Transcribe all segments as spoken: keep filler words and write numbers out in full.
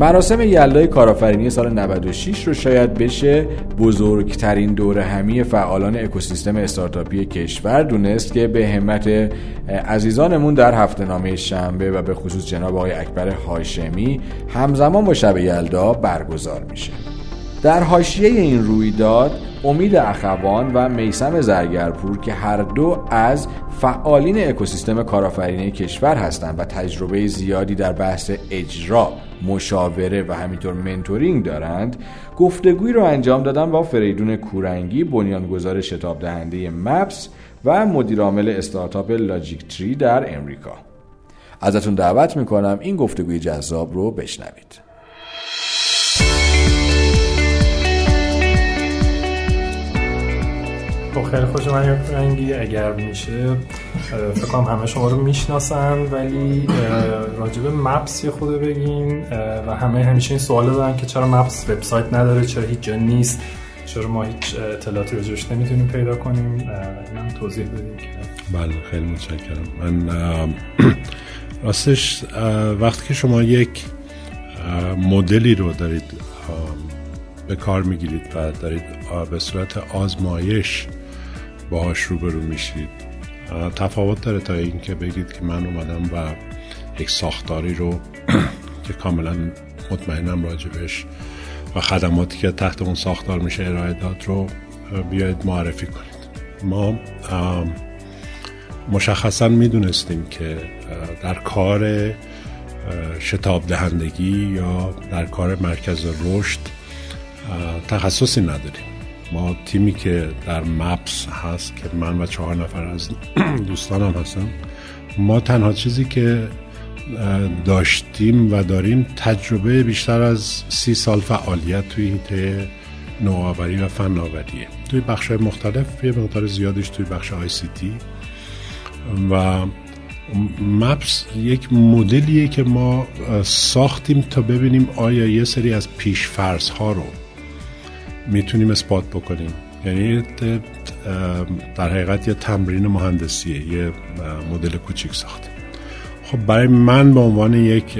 مراسم یلدای کارآفرینی سال نود و شش رو شاید بشه بزرگترین دوره همی فعالان اکوسیستم استارتاپی کشور دونست که به همت عزیزانمون در هفته‌نامه شنبه و به خصوص جناب آقای اکبر هاشمی همزمان با شب یلدا برگزار میشه. در حاشیه این رویداد امید اخوان و میثم زرگرپور که هر دو از فعالین اکوسیستم کارآفرینی کشور هستند و تجربه زیادی در بحث اجرا، مشاوره و همینطور منتورینگ دارند، گفتگویی را انجام دادن با فریدون کورنگی، بنیانگذار شتاب دهنده مپس و مدیرعامل استارتاپ لاجیک تری در امریکا. ازتون دعوت میکنم این گفتگوی جذاب رو بشنوید. خیلی خوش اومدید کورنگی. اگر میشه فکر کنم همه شما رو میشناسن، ولی راجع به مپس یه خود بگین. و همه همیشه این سوال دارن که چرا مپس وبسایت نداره، چرا هیچ جا نیست، چرا ما هیچ اطلاعاتی راجعش نمیتونیم پیدا کنیم. اینم توضیح بدیم که. بله خیلی متشکرم. من راستش وقتی که شما یک مدلی رو دارید به کار میگیرید و دارید به صورت آزمایش باهاش روبرو میشید، تفاوت داره تا اینکه بگید که من اومدم و یک ساختاری رو که کاملا مطمئنم راجبش و خدماتی که تحت اون ساختار میشه ارائه داد رو بیاید معرفی کنید. ما مشخصا میدونستیم که در کار شتاب دهندگی یا در کار مرکز رشد تخصصی نداریم. ما تیمی که در مپس هست که من و چهار نفر از دوستانم هستم، ما تنها چیزی که داشتیم و داریم تجربه بیشتر از سی سال فعالیت توی حیطه نوآوری و فناوریه، توی بخش‌های مختلف، یه مقدار زیادش توی بخش آی سی تی. و مپس یک مدلیه که ما ساختیم تا ببینیم آیا یه سری از پیشفرض ها رو میتونیم اثبات بکنیم. یعنی در حقیقت یه تمرین مهندسیه، یه مدل کوچیک ساختیم. خب برای من به عنوان یک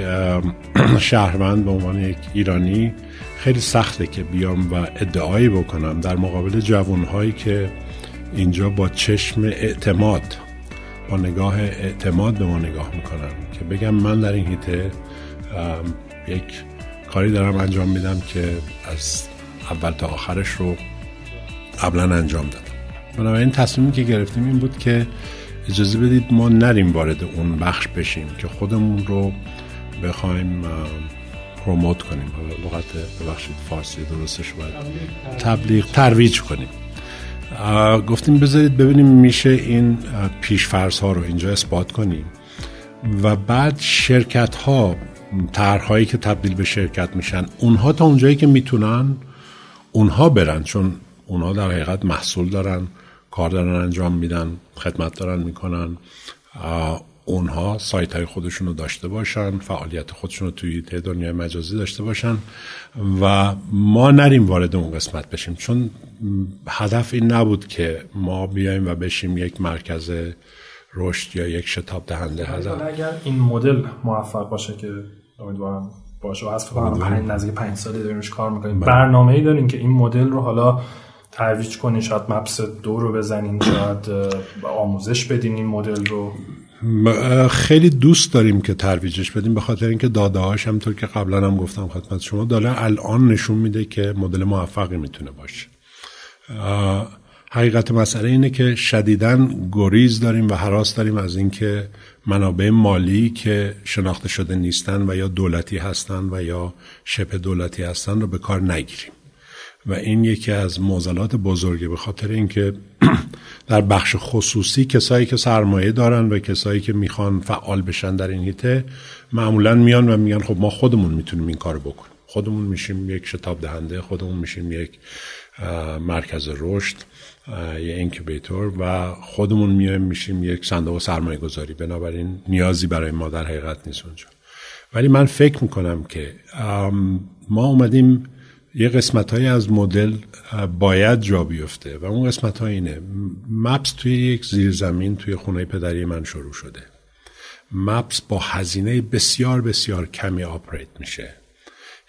شهروند، به عنوان یک ایرانی، خیلی سخته که بیام و ادعایی بکنم در مقابل جوانهایی که اینجا با چشم اعتماد، با نگاه اعتماد به ما نگاه میکنم، که بگم من در این حیطه یک کاری دارم انجام میدم که از اول تا آخرش رو قبلا انجام دادم. بنابراین تصمیمی که گرفتیم این بود که اجازه بدید ما نریم وارد اون بخش بشیم که خودمون رو بخوایم پروموت کنیم، لغت ببخشید فارسی درستش باید تبلیغ، ترویج کنیم. گفتیم بذارید ببینیم میشه این پیش‌فرض ها رو اینجا اثبات کنیم و بعد شرکت ها، طرح‌هایی که تبدیل به شرکت میشن، اونها تا اونجایی که میتونن اونها برن، چون اونها در حقیقت محصول دارن، کار دارن انجام میدن، خدمت دارن میکنن. اونها سایت های خودشون رو داشته باشن، فعالیت خودشون رو توی دنیای مجازی داشته باشن و ما نریم وارد اون قسمت بشیم، چون هدف این نبود که ما بیایم و بشیم یک مرکز رشد یا یک شتاب دهنده هزار. اگر این مدل موفق باشه که امیدوارم باشه و حذف کنم، پنج نزدیک پنج ساله داریمش کار میکنیم، برنامه‌ای دارین که این مدل رو حالا ترویج کنین؟ شاید مپس دو رو بزنین، شاید آموزش بدین این مدل رو. خیلی دوست داریم که ترویجش بدیم، به خاطر اینکه داده‌هاش همونطور که قبلا هم گفتم خدمت شما، داره الان نشون میده که مدل موفقی میتونه باشه. حقیقت مسئله اینه که شدیداً گریز داریم و هراس داریم از اینکه منابع مالی که شناخته شده نیستن و یا دولتی هستن و یا شبه دولتی هستن رو به کار نگیریم و این یکی از معضلات بزرگه، به خاطر اینکه در بخش خصوصی کسایی که سرمایه دارن و کسایی که میخوان فعال بشن در این حیطه معمولاً میان و میگن خب ما خودمون میتونیم این کارو بکنیم، خودمون میشیم یک شتاب دهنده، خودمون میشیم یک مرکز رشد یا اینکیبیتور و خودمون میایم میشیم یک صندوق سرمایه گذاری، بنابراین نیازی برای ما در حقیقت نیست اونجا. ولی من فکر میکنم که ما اومدیم یه قسمت‌هایی از مدل باید جا بیفته و اون قسمت‌ها اینه. مپس توی یک زیرزمین توی خونه پدری من شروع شده. مپس با هزینه بسیار بسیار کمی آپریت میشه.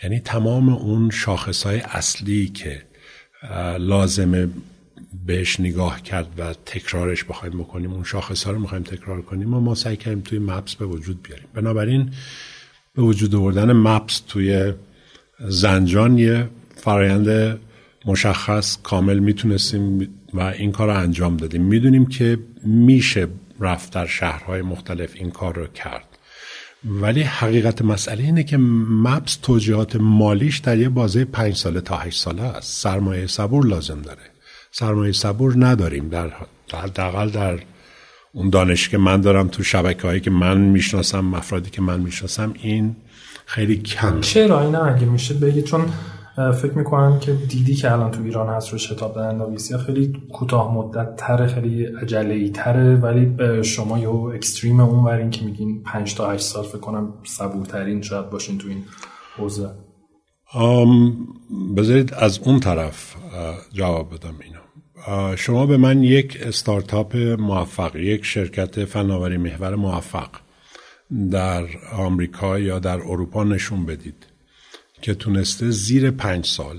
یعنی تمام اون شاخصهای اصلی که لازمه بهش نگاه کرد و تکرارش بخوایم بکنیم، اون شاخصها رو میخوایم تکرار کنیم و ما سعی کردیم توی مپس به وجود بیاریم. بنابراین به وجود آوردن مپس توی زنجان یه فرآیند مشخص کامل میتونستیم و این کار رو انجام دادیم. میدونیم که میشه رفت در شهرهای مختلف این کار رو کرد، ولی حقیقت مسئله اینه که مپس توجیهات مالیش در یه بازه پنج ساله تا هشت ساله است. سرمایه صبور لازم داره. سرمایه صبور نداریم در حداقل در اون دانش که من دارم، تو شبکه‌هایی که من میشناسم، افرادی که من میشناسم، این خیلی کم. چرا اینا اگه میشه بگید؟ چون فکر میکنم که دیدی که الان تو ایران هست رو شتاب دهنده‌نویسی خیلی کوتاه مدت تره، خیلی عجله‌ای تره، ولی شما یه اکستریم اون ورین که میگین پنج تا هشت سال، فکر کنم صبورترین شاید باشین تو این حوزه. بذارید از اون طرف جواب بدم. اینا شما به من یک استارتاپ موفق، یک شرکت فناوری محور موفق در آمریکا یا در اروپا نشون بدید که تونسته زیر پنج سال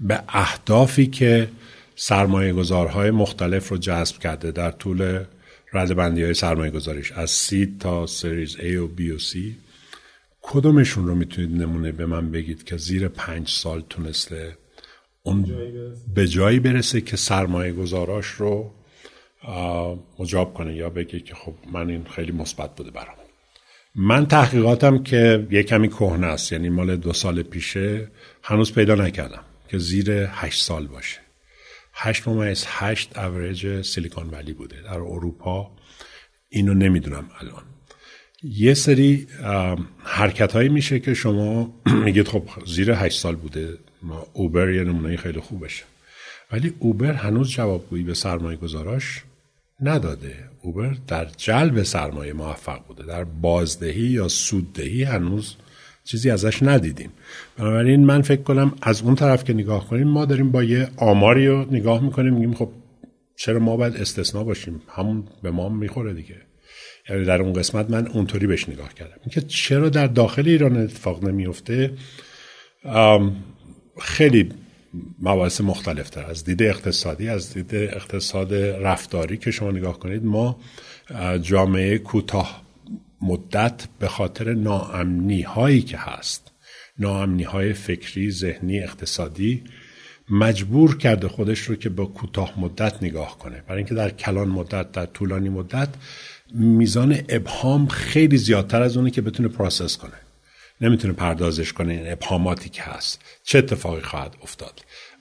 به اهدافی که سرمایه گذارهای مختلف رو جذب کرده در طول ردبندی های سرمایه گذاریش از سید تا سریز A و B و C، کدومشون رو میتونید نمونه به من بگید که زیر پنج سال تونسته اون به جایی برسه که سرمایه گذاراش رو مجاب کنه یا بگه که خب من این خیلی مثبت بوده برام. من تحقیقاتم که یه کمی کهنه است، یعنی مال دو سال پیشه، هنوز پیدا نکردم که زیر هشت سال باشه. هشت ممیز هشت اوریج سیلیکون ولی بوده در اروپا. اینو نمیدونم الان. یه سری حرکت هایی میشه که شما میگید خب زیر هشت سال بوده. ما اوبر یه نمونه خیلی خوب بشه، ولی اوبر هنوز جوابگویی به سرمایه گذاراش نداده. اوبر در جلب سرمایه موفق بوده، در بازدهی یا سوددهی هنوز چیزی ازش ندیدیم. بنابراین من فکر کنم از اون طرف که نگاه کنیم، ما داریم با یه آماری رو نگاه میکنیم، میگیم خب چرا ما باید استثناء باشیم؟ همون به ما میخوره دیگه. یعنی در اون قسمت من اونطوری بهش نگاه کردم که چرا در داخل ایران اتفاق نمیفته. خیلی مباحث مختلف تر از دید اقتصادی، از دید اقتصاد رفتاری که شما نگاه کنید، ما جامعه کوتاه مدت به خاطر ناامنی هایی که هست، ناامنی های فکری، ذهنی، اقتصادی، مجبور کرده خودش رو که با کوتاه مدت نگاه کنه، برای اینکه در کلان مدت، در طولانی مدت میزان ابهام خیلی زیادتر از اونه که بتونه پروسس کنه. نمیتونه پردازش کنه این ابهاماتی که هست. چه اتفاقی خواهد افتاد؟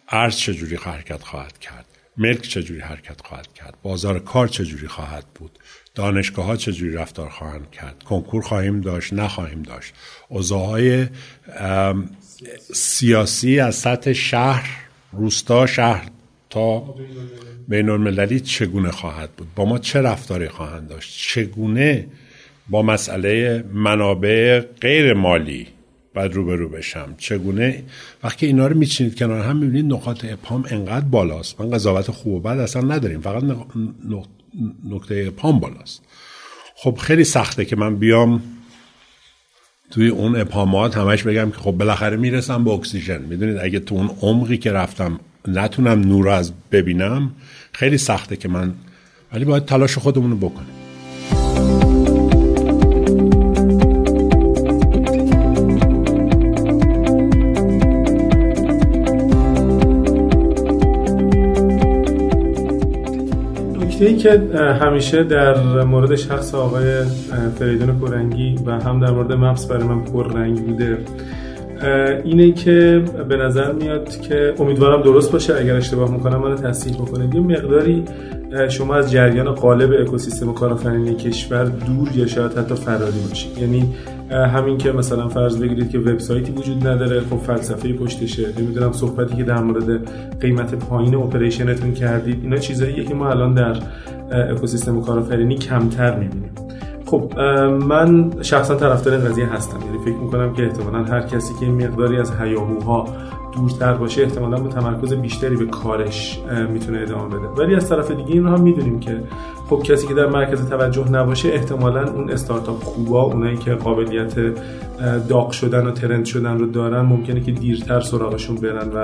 ارز چجوری حرکت خواهد کرد؟ ملک چجوری حرکت خواهد کرد؟ بازار کار چجوری خواهد بود؟ دانشگاه‌ها چجوری رفتار خواهند کرد؟ کنکور خواهیم داشت، نخواهیم داشت؟ اوضاع‌های سیاسی از سطح شهر، روستا، شهر تا بین‌المللی چگونه خواهد بود؟ با ما چه رفتاری خواهند داشت؟ چگونه با مسئله منابع غیر مالی باید روبرو بشم؟ چگونه وقتی اینا رو میچینید کنار هم، میبینید نقاط ابهام انقدر بالاست. من قضاوت خوب و بد اصلا نداریم، فقط نقطه ابهام بالاست. خب خیلی سخته که من بیام توی اون ابهامات همش بگم که خب بالاخره میرسم به اکسیژن. میدونید اگه تو اون عمقی که رفتم نتونم نور رو از ببینم، خیلی سخته که من، ولی باید تلاش خودمون رو بکنیم. این که همیشه در مورد شخص آقای فریدون کورنگی و هم در مورد مپس برای من پررنگ بوده، اینه که به نظر میاد که، امیدوارم درست باشه، اگر اشتباه میکنم منو تصحیح بکنید، یه مقداری شما از جریان قالب اکوسیستم کارآفرینی کشور دور یا شاید حتی فراری باشید. یعنی همین که مثلا فرض بگیرید که وبسایتی وجود نداره، خب فلسفه پشتشه، نمیدونم صحبتی که در مورد قیمت پایین اپریشنتون کردید، اینا چیزاییه که ما الان در اکوسیستم کارآفرینی کمتر میبینیم. خب من شخصا طرفدار این قضیه هستم، یعنی فکر میکنم که احتمالاً هر کسی که این مقداری از هیاهوها دورتر باشه احتمالاً با تمرکز بیشتری به کارش میتونه ادامه بده. ولی از طرف دیگه این رو هم میدونیم که خب کسی که در مرکز توجه نباشه احتمالاً اون استارتاپ خوبا، اونایی که قابلیت داغ شدن و ترند شدن رو دارن، ممکنه که دیرتر سراغشون برن و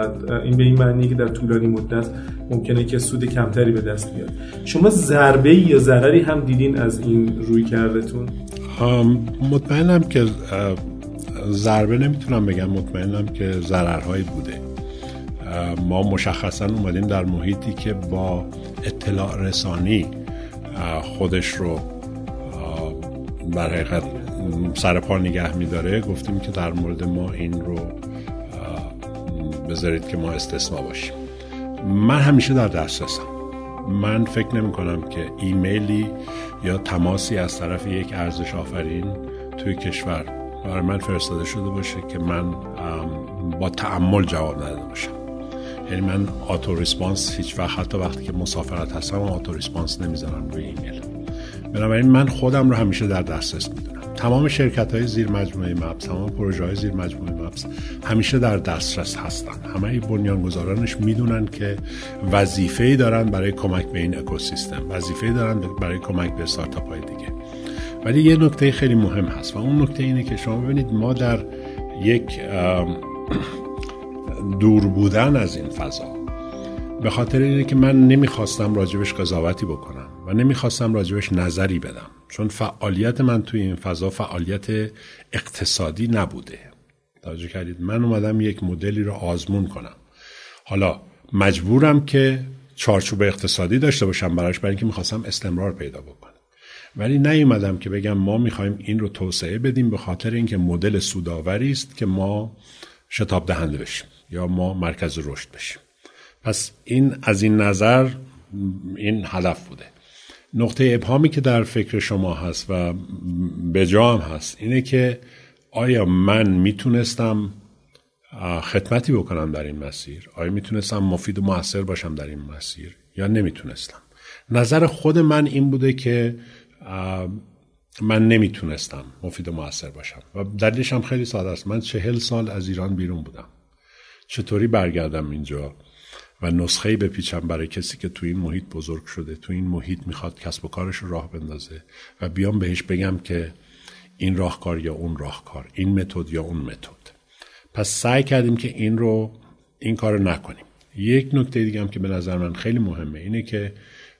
این به این معنیه که در طولانی مدت ممکنه که سود کمتری به دست بیاد. شما ضربه یا ضرری هم دیدین از این رویکردتون؟ مطمئنم که ضربه نمیتونم بگم، مطمئنم که ضررهایی بوده. ما مشخصا اومدیم در محیطی که با اطلاع رسانی خودش رو در حقیقت سرپا نگه میداره، گفتیم که در مورد ما این رو بذارید که ما استثنا باشیم. من همیشه در دسترسم. من فکر نمی کنم که ایمیلی یا تماسی از طرف یک ارزش آفرین توی کشور برای من فرستاده شده باشه که من با تأمل جواب نداده باشم. یعنی من آتو ریسپانس هیچ وقت، حتی وقتی که مسافرت هستم، آتو ریسپانس نمیزنم روی ایمیل. بنابراین من خودم رو همیشه در دسترس میدونم. تمام شرکت‌های زیر مجموعه مپس، تمام پروژه‌های زیر مجموعه مپس همیشه در دسترس هستن. همه بنیانگذارانش میدونن که وظیفه‌ای دارن برای کمک به این اکوسیستم، وظیفه‌ای دارن برای کمک به استارتاپ‌های دیگه. ولی یه نکته خیلی مهم هست و اون نکته اینه که شما ببینید ما در یک دور بودن از این فضا، به خاطر اینه که من نمیخواستم راجبش قضاوتی بکنم و نمیخواستم راجبش نظری بدم، چون فعالیت من توی این فضا فعالیت اقتصادی نبوده. توجه کردید؟ من اومدم یک مدلی رو آزمون کنم. حالا مجبورم که چارچوب اقتصادی داشته باشم براش، برای اینکه میخواستم استمرار پیدا بکنم. ولی نیومدم که بگم ما میخوایم این رو توسعه بدیم به خاطر اینکه مدل سودآوری است که ما شتاب دهنده بشیم یا ما مرکز رشد بشیم. پس این از این نظر این هدف بوده. نقطه ابهامی که در فکر شما هست و به جا هم هست اینه که آیا من میتونستم خدمتی بکنم در این مسیر؟ آیا میتونستم مفید و مؤثر باشم در این مسیر یا نمیتونستم؟ نظر خود من این بوده که من نمیتونستم مفید و مؤثر باشم و دلیلش هم خیلی ساده است. من چهل سال از ایران بیرون بودم. چطوری برگردم اینجا و نسخه‌ای بپیچم برای کسی که تو این محیط بزرگ شده، تو این محیط میخواد کسب و کارش رو راه بندازه و بیام بهش بگم که این راهکار یا اون راهکار، این متد یا اون متد. پس سعی کردیم که این رو این کارو نکنیم. یک نکته دیگه هم که به نظر من خیلی مهمه اینه که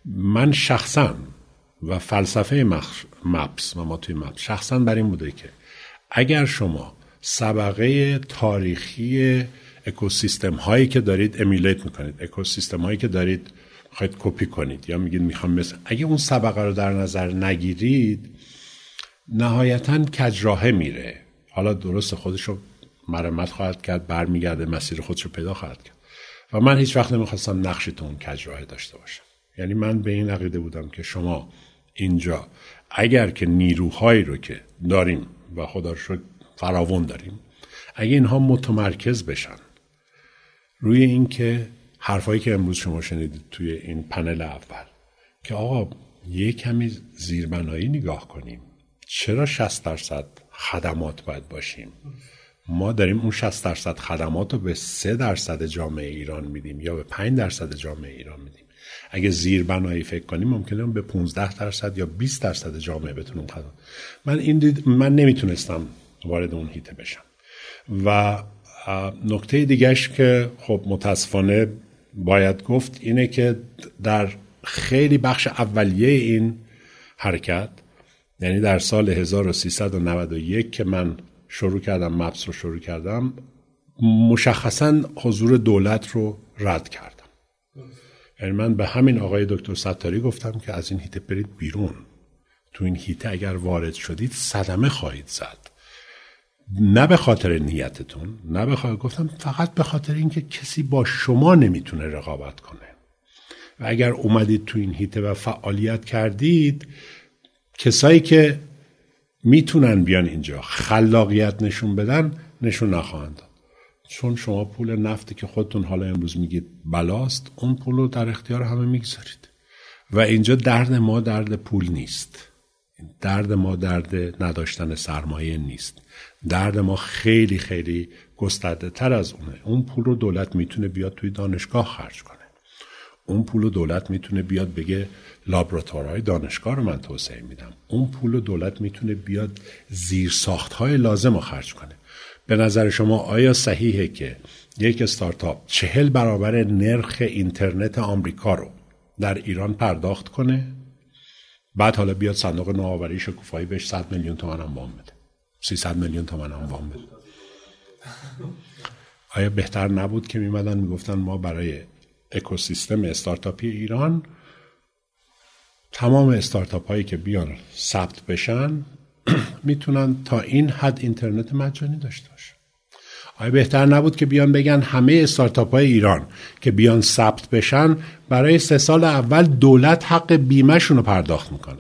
من شخصاً و فلسفه مخ... مپس و ما توی مپس شخصاً بر این بوده که اگر شما سابقه تاریخی اکوسیستم هایی که دارید امیلیت میکنید، اکوسیستم هایی که دارید میخواید کپی کنید یا میگید میخوام مثلا، اگه اون سابقه رو در نظر نگیرید نهایتاً کجراهه میره. حالا درست خودش رو مرمت خواهد کرد، برمیگرده، مسیر خودش رو پیدا خواهد کرد و من هیچ وقت نمیخواستم نقشی تو اون کجراهه داشته باشم. یعنی من به این عقیده بودم که شما اینجا اگر که نیروهایی رو که داریم و خدا رو فراوان داریم، اگه اینها متمرکز بشن روی این که حرفایی که امروز شما شنیدید توی این پنل اول که آقا یه کمی زیربنایی نگاه کنیم، چرا شصت درصد خدمات باید باشیم؟ ما داریم اون شصت درصد خدمات رو به سه درصد جامعه ایران میدیم یا به پنج درصد جامعه ایران میدیم. اگه زیربنایی فکر کنیم ممکنه به پانزده درصد یا بیست درصد جامعه بتونم خدمات. من این دید... من نمیتونستم وارد اون هیته بشم. و نکته دیگهش که خب متاسفانه باید گفت اینه که در خیلی بخش اولیه این حرکت، یعنی در سال هزار و سیصد و نود و یک که من شروع کردم مپس رو شروع کردم، مشخصا حضور دولت رو رد کردم. یعنی من به همین آقای دکتر ستاری گفتم که از این هیته برید بیرون، تو این هیته اگر وارد شدید صدمه خواهید زد. نه به خاطر نیتتون، نه به خاطر، گفتم فقط به خاطر اینکه کسی با شما نمیتونه رقابت کنه و اگر اومدید تو این هیته و فعالیت کردید، کسایی که میتونن بیان اینجا خلاقیت نشون بدن نشون نخواهند داد، چون شما پول نفتی که خودتون حالا امروز میگید بلاست، اون پول رو در اختیار همه میگذارید و اینجا درد ما درد پول نیست. درد ما درد نداشتن سرمایه نیست. درد ما خیلی خیلی گسترده تر از اونه. اون پول رو دولت میتونه بیاد توی دانشگاه خرج کنه. اون پول رو دولت میتونه بیاد بگه لابراتوارهای دانشگاه رو من توسعه میدم. اون پول رو دولت میتونه بیاد زیرساخت‌های لازم رو خرج کنه. به نظر شما آیا صحیحه که یک استارتاپ چهل برابر نرخ اینترنت آمریکا رو در ایران پرداخت کنه؟ بعد حالا بیاد صندوق نوآوری شکوفایی بهش صد میلیون تومان هم وام بده. سیصد میلیون تومان هم وام بده. آیا بهتر نبود که میمدن میگفتن ما برای اکوسیستم استارتاپی ایران تمام استارتاپ هایی که بیان ثبت بشن میتونن تا این حد اینترنت مجانی داشته باشن؟ آیا بهتر نبود که بیان بگن همه استارتاپ های ایران که بیان ثبت بشن برای سه سال اول دولت حق بیمه شون رو پرداخت میکنه؟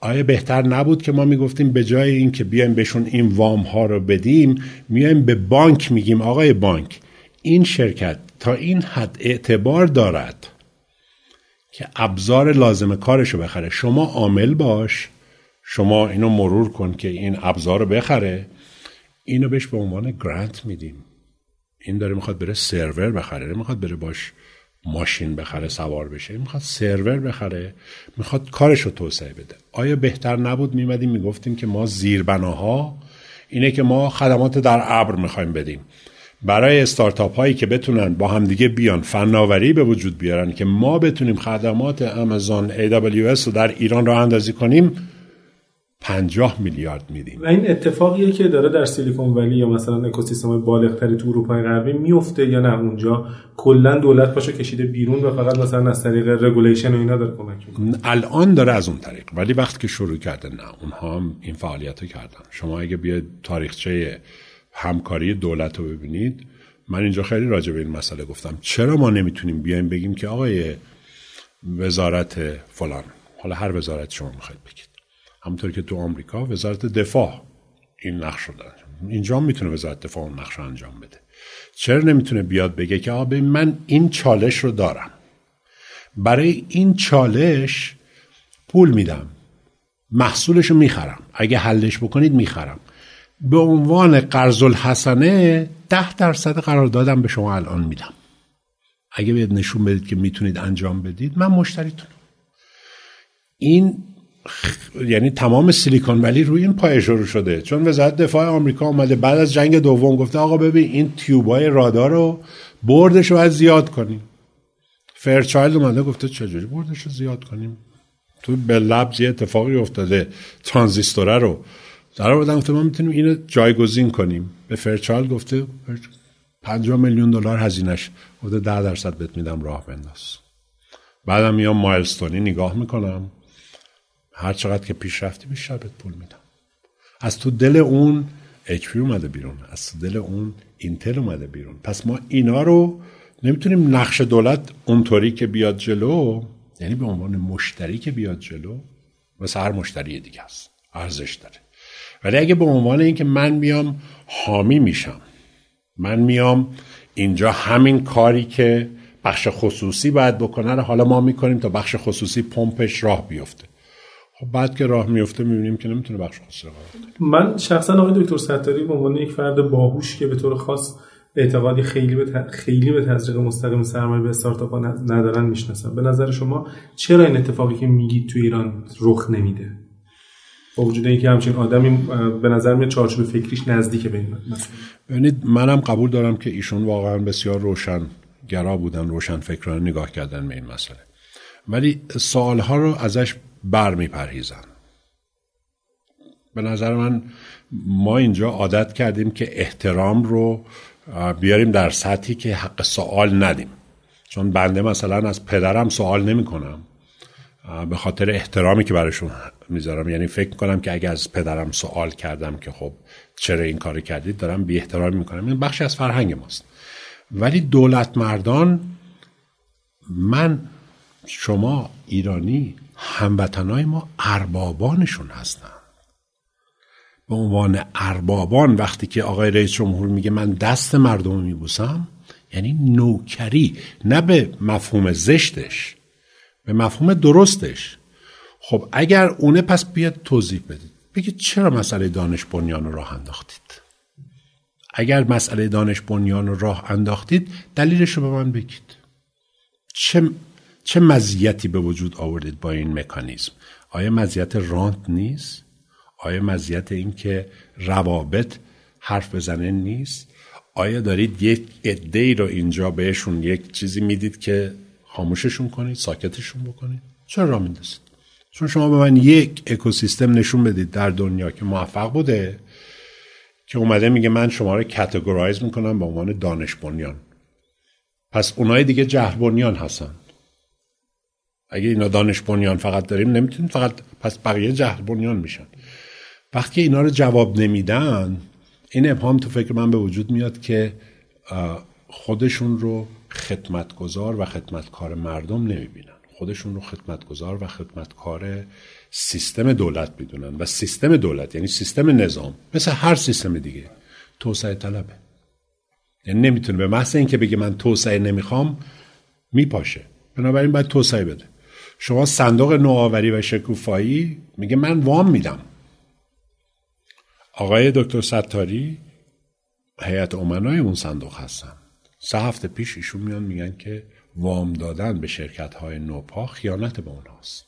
آیا بهتر نبود که ما میگفتیم به جای این که بیایم بهشون این وام ها رو بدیم میایم به بانک میگیم آقای بانک این شرکت تا این حد اعتبار دارد که ابزار لازم کارشو بخره، شما عامل باش، شما اینو مرور کن که این ابزار رو بخره، اینو بهش به عنوان گرانت میدیم، این داره میخواد بره سرور بخره، میخواد بره باش ماشین بخره سوار بشه، میخواد سرور بخره، میخواد کارشو توسعه بده. آیا بهتر نبود میمدیم میگفتیم که ما زیربناها اینه که ما خدمات در ابر میخوایم بدیم برای استارتاپ هایی که بتونن با همدیگه بیان فناوری به وجود بیارن که ما بتونیم خدمات آمازون ای دبلیو اس رو در ایران راه اندازی کنیم، پنجاه میلیارد میدیم. و این اتفاقیه که داره در سیلیکون ولی یا مثلا اکوسیستم بالغتری تو اروپای غربی میفته یا نه اونجا کلا دولت پاشو کشیده بیرون و فقط مثلا از طریق رگولیشن و اینا داره کمک میکنه؟ الان داره از اون طریق، ولی وقتی که شروع کرده نه، اونها هم این فعالیتو کردن. شما اگه بیاید تاریخچه همکاری دولت رو ببینید، من اینجا خیلی راجع به این مسئله گفتم، چرا ما نمیتونیم بیایم بگیم که آقای وزارت فلان، حالا هر وزارت شما میخواید بگید، همونطور که تو آمریکا وزارت دفاع این نقش رو داره، اینجا میتونه وزارت دفاع اون نقش رو انجام بده، چرا نمیتونه بیاد بگه که آقا من این چالش رو دارم، برای این چالش پول میدم، محصولش رو میخرم، اگه حلش بکنید میخرم، به عنوان قرض الحسنه ده درصد قرار دادم به شما الان میدم، اگه بهت نشون بدید که میتونید انجام بدید من مشتریتونم. این یعنی تمام سیلیکون ولی روی این پایه شروع شده، چون وزارت دفاع آمریکا اومده بعد از جنگ دوم گفته آقا ببین این تیوبای رادار رو بردش رو از زیاد کنیم، فرچایلد اومده گفته چجوری بردش رو زیاد کنیم، تو به لبز یه اتفاقی افتاده ترانزیستوره رو در آوردن، گفته ما میتونیم اینو جایگزین کنیم، به فرچایلد گفته پنجاه میلیون دلار هزینه‌ش، گفته ده درصد بهت میدم راه بنداز، بعدم میام مایلستونی نگاه میکنم، هر چقدر که پیش رفتی بیشتر بهت پول میدم. از تو دل اون اچ پی اومده بیرون، از تو دل اون اینتل اومده بیرون. پس ما اینا رو نمیتونیم نقش دولت اونطوری که بیاد جلو، یعنی به عنوان مشتری که بیاد جلو، مثل هر مشتری دیگه است، ارزش داره. ولی اگه به عنوان این که من میام حامی میشم، من میام اینجا همین کاری که بخش خصوصی باید بکنه رو حالا ما میکنیم تا بخش خصوصی پمپش راه بیفته، بعد که راه میفته میبینیم که نمیتونه بخش خصوصی قرار بده. من شخصا آقای دکتر ستاری به عنوان یک فرد باهوش که به طور خاص اعتقادی خیلی به ت... خیلی به تزریق مستقیم سرمایه به استارتاپ‌ها ندارن میشناسم. به نظر شما چرا این اتفاقی که میگید تو ایران رخ نمیده؟ با وجود اینکه همچین آدمی به نظر میاد چارچوب فکریش نزدیک به این مسئله. ببینید منم قبول دارم که ایشون واقعا بسیار روشن گرا بودن، روشن فکرانه نگاه کردن به این مسئله. ولی سوال‌ها رو ازش بر میپرهیزن. به نظر من ما اینجا عادت کردیم که احترام رو بیاریم در سطحی که حق سوال ندیم، چون بنده مثلا از پدرم سوال نمی کنم به خاطر احترامی که براشون میذارم، یعنی فکر کنم که اگه از پدرم سوال کردم که خب چرا این کاری کردید دارم بی احترامی میکنم، این بخشی از فرهنگ ماست. ولی دولت مردان، من، شما ایرانی، هموطنای ما اربابانشون هستن. به عنوان اربابان وقتی که آقای رئیس جمهور میگه من دست مردم میبوسم، یعنی نوکری، نه به مفهوم زشتش، به مفهوم درستش. خب اگر اونه پس بیاد توضیح بدید، بگید چرا مسئله دانش بنیان رو راه انداختید. اگر مسئله دانش بنیان رو راه انداختید دلیلش رو به من بگید. چه چه مزیتی به وجود آوردید با این مکانیزم؟ آیا مزیت رانت نیست؟ آیا مزیت این که روابط حرف بزنه نیست؟ آیا دارید یک عده‌ای رو اینجا بهشون یک چیزی میدید که خاموششون کنید، ساکتشون بکنید؟ چرا راه میندازید؟ چون شما به من یک اکوسیستم نشون بدید در دنیا که موفق بوده، که اومده میگه من شما رو کاتگورایز میکنم به عنوان دانش بنیان، پس اونای دیگه جهل بنیان هستن. اگه اینا دانش بنیان فقط داریم نمیتونیم فقط، پس بقیه جهل بنیان میشن. وقتی اینا رو جواب نمیدن، این ابهام تو فکر من به وجود میاد که خودشون رو خدمتگزار و خدمتکار مردم نمیبینن، خودشون رو خدمتگزار و خدمتکار سیستم دولت میدونن. و سیستم دولت یعنی سیستم نظام، مثل هر سیستم دیگه توسعه طلبه. یعنی نمیتونه به محض اینکه بگه من توسعه نمیخوام میپاشه، بنابراین باید توسعه بده. شما صندوق نوآوری و شکوفایی میگه من وام میدم. آقای دکتر ستاری هیئت امنای اون صندوق هستن. سه هفته پیش ایشون میان میگن که وام دادن به شرکت‌های نوپا خیانت به اونهاست.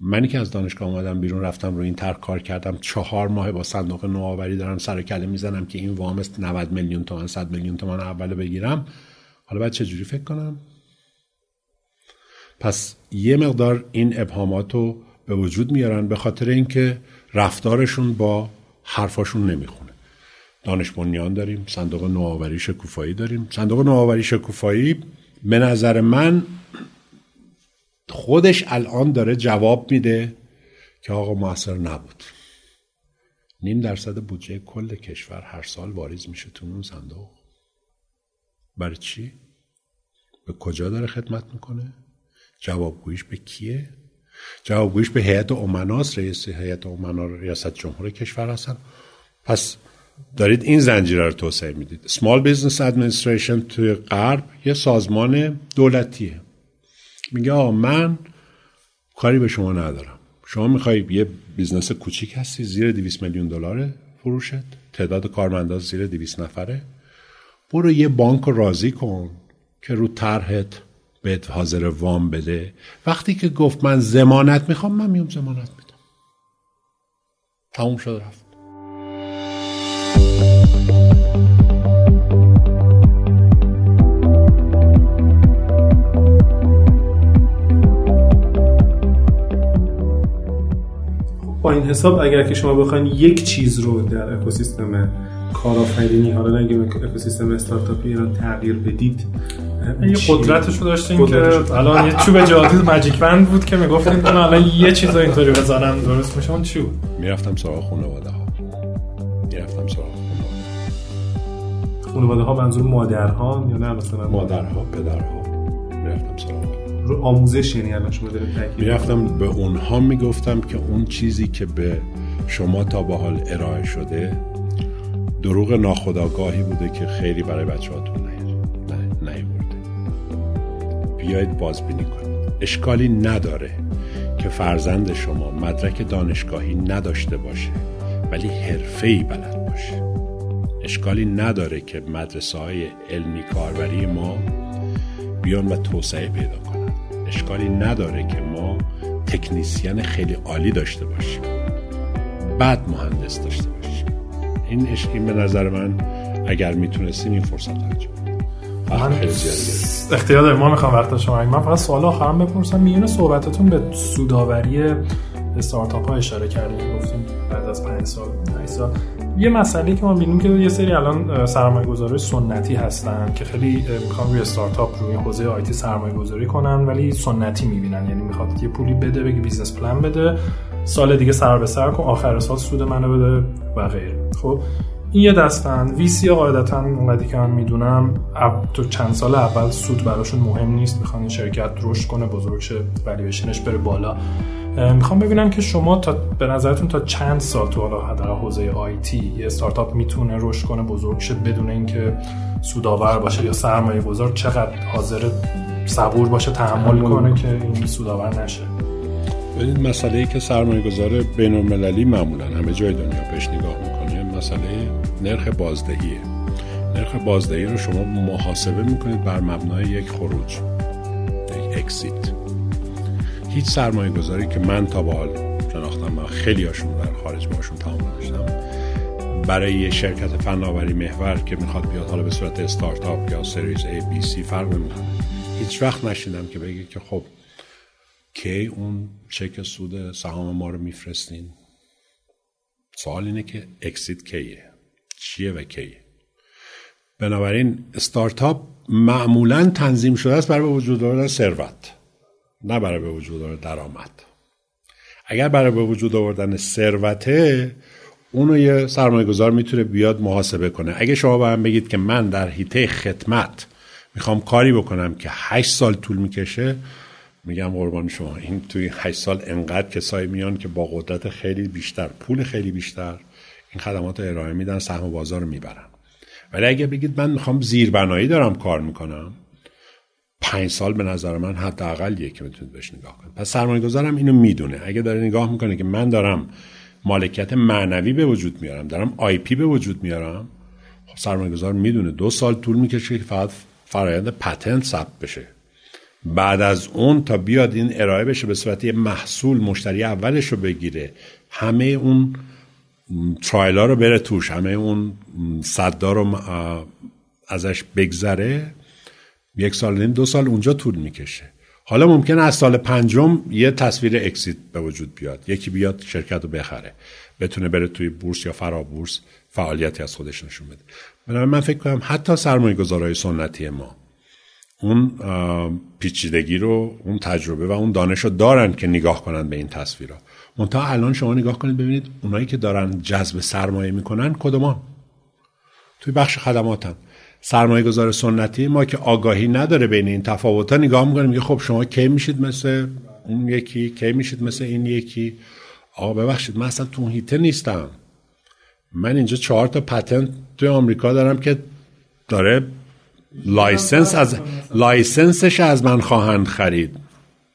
منی که از دانشگاه اومدم بیرون رفتم رو این طرح کار کردم، چهار ماه با صندوق نوآوری دارم سر کله میزنم که این وام است نود میلیون تومان، صد میلیون تومان اول بگیرم. حالا بعد چه جوری فکر کنم؟ پس یه مقدار این ابهاماتو به وجود میارن به خاطر اینکه رفتارشون با حرفاشون نمیخونه. دانش بنیان داریم، صندوق نوآوری شکوفایی داریم. صندوق نوآوری شکوفایی به نظر من خودش الان داره جواب میده که آقا موثر نبود. نیم درصد بودجه کل کشور هر سال واریز میشه تو اون صندوق. برای چی؟ به کجا داره خدمت میکنه؟ جوابگویش به کیه؟ جوابگویش به هیئت امناست، رئیس هیئت امنا ریاست جمهور کشور هستن. پس دارید این زنجیره رو توسعه میدید. اسمال بیزنس ادمنستریشن توی غرب یه سازمان دولتیه، میگه آه من کاری به شما ندارم، شما میخوایی یه بیزنس کوچیک هستی، زیر دویست میلیون دلار فروشت، تعداد کارمندان زیر دویست نفره، برو یه بانک رو راضی کن که رو طرحت بهت حاضر وام بده. وقتی که گفت من ضمانت میخوام، من میام ضمانت میدم. تموم شد رفت. با این حساب اگر که شما بخواید یک چیز رو در اکوسیستم کارآفرینی، حالا نگیم اکوسیستم استارتاپی، رو تغییر بدید، یه قدرتشو داشتین که الان یه چوب جادویی ماجیک بند بود که میگفتین من الان یه چیزو اینطوری بزنم درست میشه، اون چی بود؟ میرفتم سراغ خانواده ها. میرفتم سراغ خانواده. خانواده ها منظور مادرها یا نه مثلا مادرها، پدرها؟ میرفتم سراغ رو آموزش. یعنی الان شما دارید تاکید می‌رفتم به اونها میگفتم که اون چیزی که به شما تا به حال ارائه شده دروغ ناخودآگاهی بوده که خیلی برای بچه‌هاتون نیورده. بیایید بازبینی کنید. اشکالی نداره که فرزند شما مدرک دانشگاهی نداشته باشه ولی حرفه‌ای بلد باشه. اشکالی نداره که مدرسه‌های علمی کاربری ما بیان و توسعه پیدا کنه. اشکالی نداره که ما تکنیسیان خیلی عالی داشته باشیم، بعد مهندس داشته باشیم. این اشکی به نظر من اگر میتونستیم این فرصت هجا من اختیار داریم. ما میخوام وقتا شما من فقط سوال آخرم بپرسم. میونه صحبتتون به سوداوری استارتاپ ها اشاره کردیم، گفتیم بعد از پنج سال پنج سال یه مسئله که ما می‌بینیم که یه سری الان سرمایه‌گذارای سنتی هستن که خیلی می‌خوان روی استارتاپ روی حوزه آی تی سرمایه‌گذاری کنن ولی سنتی می‌بینن، یعنی می‌خواد یه پولی بده، بگه بیزنس پلن بده، سال دیگه سر به سر کن، آخر سال سود منو بده و غیره. خب این یه دستن. وی سی قاعدتاً اونقدی که من می‌دونم تو چند سال اول سود براشون مهم نیست، می‌خوان این شرکت رشد کنه، بزرگ شه، والیویشنش بره بالا. میخوام ببینم که شما تا به نظرتون تا چند سال تو حالا در حوزه آی تی یه استارتاپ میتونه رشد کنه، بزرگ شه بدون اینکه سودآور باشه، یا سرمایه گذار چقدر حاضر صبور باشه تحمل کنه که این سودآور نشه؟ این مسئله‌ای که سرمایه‌گذار بین‌المللی معمولاً همه جای دنیا بهش نگاه می‌کنه، مسئله نرخ بازدهیه. نرخ بازدهی رو شما محاسبه می‌کنید بر مبنای یک خروج، یک اکسیت. هیچ سرمایه‌گذاری که من تا به حال شناختم، من خیلی هاشون در خارج باشون تعامل داشتم، برای یه شرکت فناوری محور که میخواد بیاد حالا به صورت استارتاپ یا سریز ای بی سی فرق نمیکنه، هیچ وقت نشیدم که بگه که خب کی اون چک سود سهام ما رو میفرستین. سوال اینه که اکسید کیه، چیه و کیه. بنابراین استارتاپ معمولا تنظیم شده است برای به وجود آوردن ثروت، نه برای به وجود آوردن درآمد. اگر برای به وجود آوردن ثروته، اونو یه سرمایه گذار میتونه بیاد محاسبه کنه. اگه شما به من بگید که من در حیطه خدمت میخوام کاری بکنم که هشت سال طول میکشه، میگم قربان شما، این توی هشت سال انقدر کسایی میان که با قدرت خیلی بیشتر، پول خیلی بیشتر، این خدمات رو ارائه میدن، سهم بازار رو میبرن. ولی اگه بگید من میخوام زیربنایی دارم کار میکنم، پنج سال به نظر من حداقل یکی میتونید بهش نگاه کنید. پس سرمایه گذارم اینو میدونه. اگه داره نگاه میکنه که من دارم مالکیت معنوی به وجود میارم، دارم آی پی به وجود میارم، خب سرمایه‌گذار میدونه دو سال طول میکشه که فقط فرآیند پتنت ثبت بشه، بعد از اون تا بیاد این ارائه بشه به صورت یه محصول، مشتری اولش رو بگیره، همه اون ترایلا رو بره توش، همه اون صدا رو ازش بگذره، یک سال نیم دو سال اونجا طول میکشه. حالا ممکنه از سال پنجم یه تصویر اکسیت به وجود بیاد، یکی بیاد شرکت رو بخره، بتونه بره توی بورس یا فرابورس فعالیتی از خودش نشون بده. بنابراین من فکر کنم حتی سرمایه‌گذارهای سنتی ما اون پیچیدگی رو، اون تجربه و اون دانش رو دارن که نگاه کنن به این تصویرها. منتها الان شما نگاه کنید ببینید اونایی که دارن جذب سرمایه میکنن کدوما؟ توی بخش خدماتن. سرمایه‌گذار سنتی ما که آگاهی نداره بین این تفاوت‌ها نگاه می‌کنه، میگه خب شما کی میشید مثل اون یکی، کی میشید مثل این یکی. آقا ببخشید من اصلا تو هیته نیستم، من اینجا چهار تا پتنت توی آمریکا دارم که داره لایسنس از لایسنسش از من خواهند خرید.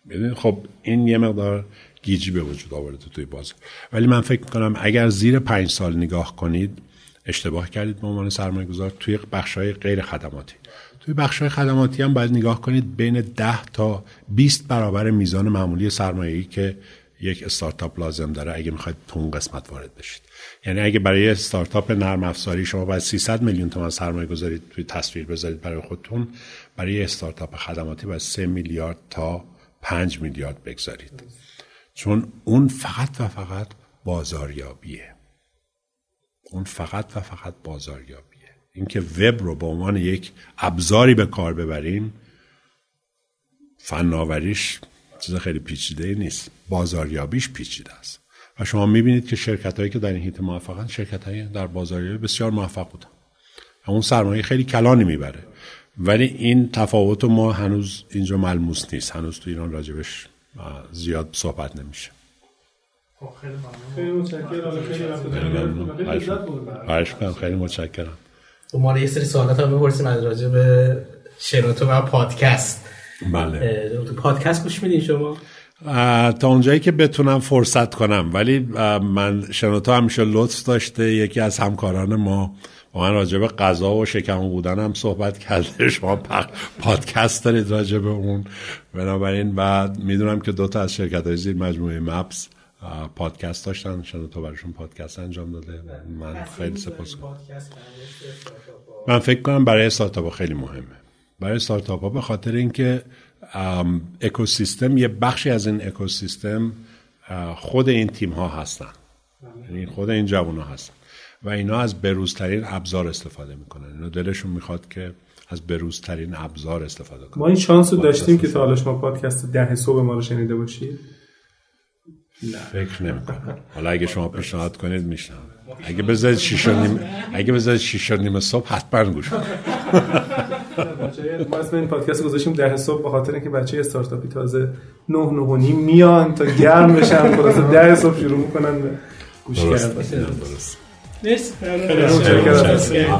ببین خب این یه مقدار گیجی به وجود آورده تو توی بازار. ولی من فکر می‌کنم اگر زیر پنج سال نگاه کنید اشتباه کردید به عنوان سرمایه‌گذار توی بخش‌های غیر خدماتی. توی بخش‌های خدماتی هم باید نگاه کنید بین ده تا بیست برابر میزان معمولی سرمایه‌ای که یک استارتاپ لازم داره اگه می‌خواید تو اون قسمت وارد بشید. یعنی اگه برای استارتاپ نرم افزاری شما باید سیصد میلیون تومان سرمایه‌گذاری توی تصویر بذارید برای خودتون، برای استارتاپ خدماتی باید سه میلیارد تا پنج میلیارد بگذارید. چون اون فقط و فقط بازاریابیه. اون فقط و فقط بازاریابیه. اینکه وب رو به عنوان یک ابزاری به کار ببریم، فناوریش چیز خیلی پیچیده نیست، بازاریابیش پیچیده است. و شما میبینید که شرکت‌هایی که در این حیطه موفقن، شرکت‌های در بازاریابی بسیار موفق بودن. اون سرمایه خیلی کلانی میبره، ولی این تفاوت ما هنوز اینجا ملموس نیست، هنوز تو ایران راجبش زیاد صحبت نمیشه. خیلی ممنون، خیلی متشکرم. ما یه سری سوالات هم می‌پرسیم از راجع به شنوتو و پادکست. بله. تو پادکست گوش میدین شما؟ تا اونجایی که بتونم فرصت کنم، ولی من شنوتو همیشه لطف داشته، یکی از همکاران ما با من راجع به غذا و شکم بودن هم صحبت کرده. شما پادکست دارید راجع به اون، بنابراین بعد میدونم که دو تا از شرکت‌های زیر مجموعه مپس پادکست داشتن، شنوتو براشون پادکست انجام داده. من خیلی سپاسگزارم. من فکر کنم برای استارتاپ‌ها خیلی مهمه، برای استارتاپ‌ها به خاطر اینکه اکوسیستم، یه بخشی از این اکوسیستم خود این تیم‌ها هستن، یعنی خود این جوان‌ها هستن و اینا از بروزترین ابزار استفاده میکنن. اینا دلشون میخواد که از بروزترین ابزار استفاده کنن. ما این شانس رو داشتیم که تا حالا شما پادکست ده صبح ما رو شنیده باشید. نه. فکر نمی‌کنم. حالا اگه شما پیشنهاد کنید میشنم. اگه بذارید شیش و نیم، اگه بذارید شیش و نیم صبح حتما گوش کنید. ما اسم این پادکست گذاشتیم ده صبح به خاطر اینکه بچه‌های استارتاپی تازه نه نه و نیم میان تا گرم بشن، خلاص ده صبح شروع می‌کنن به گوش کردن. درست. نیست. خیلی متشکرم.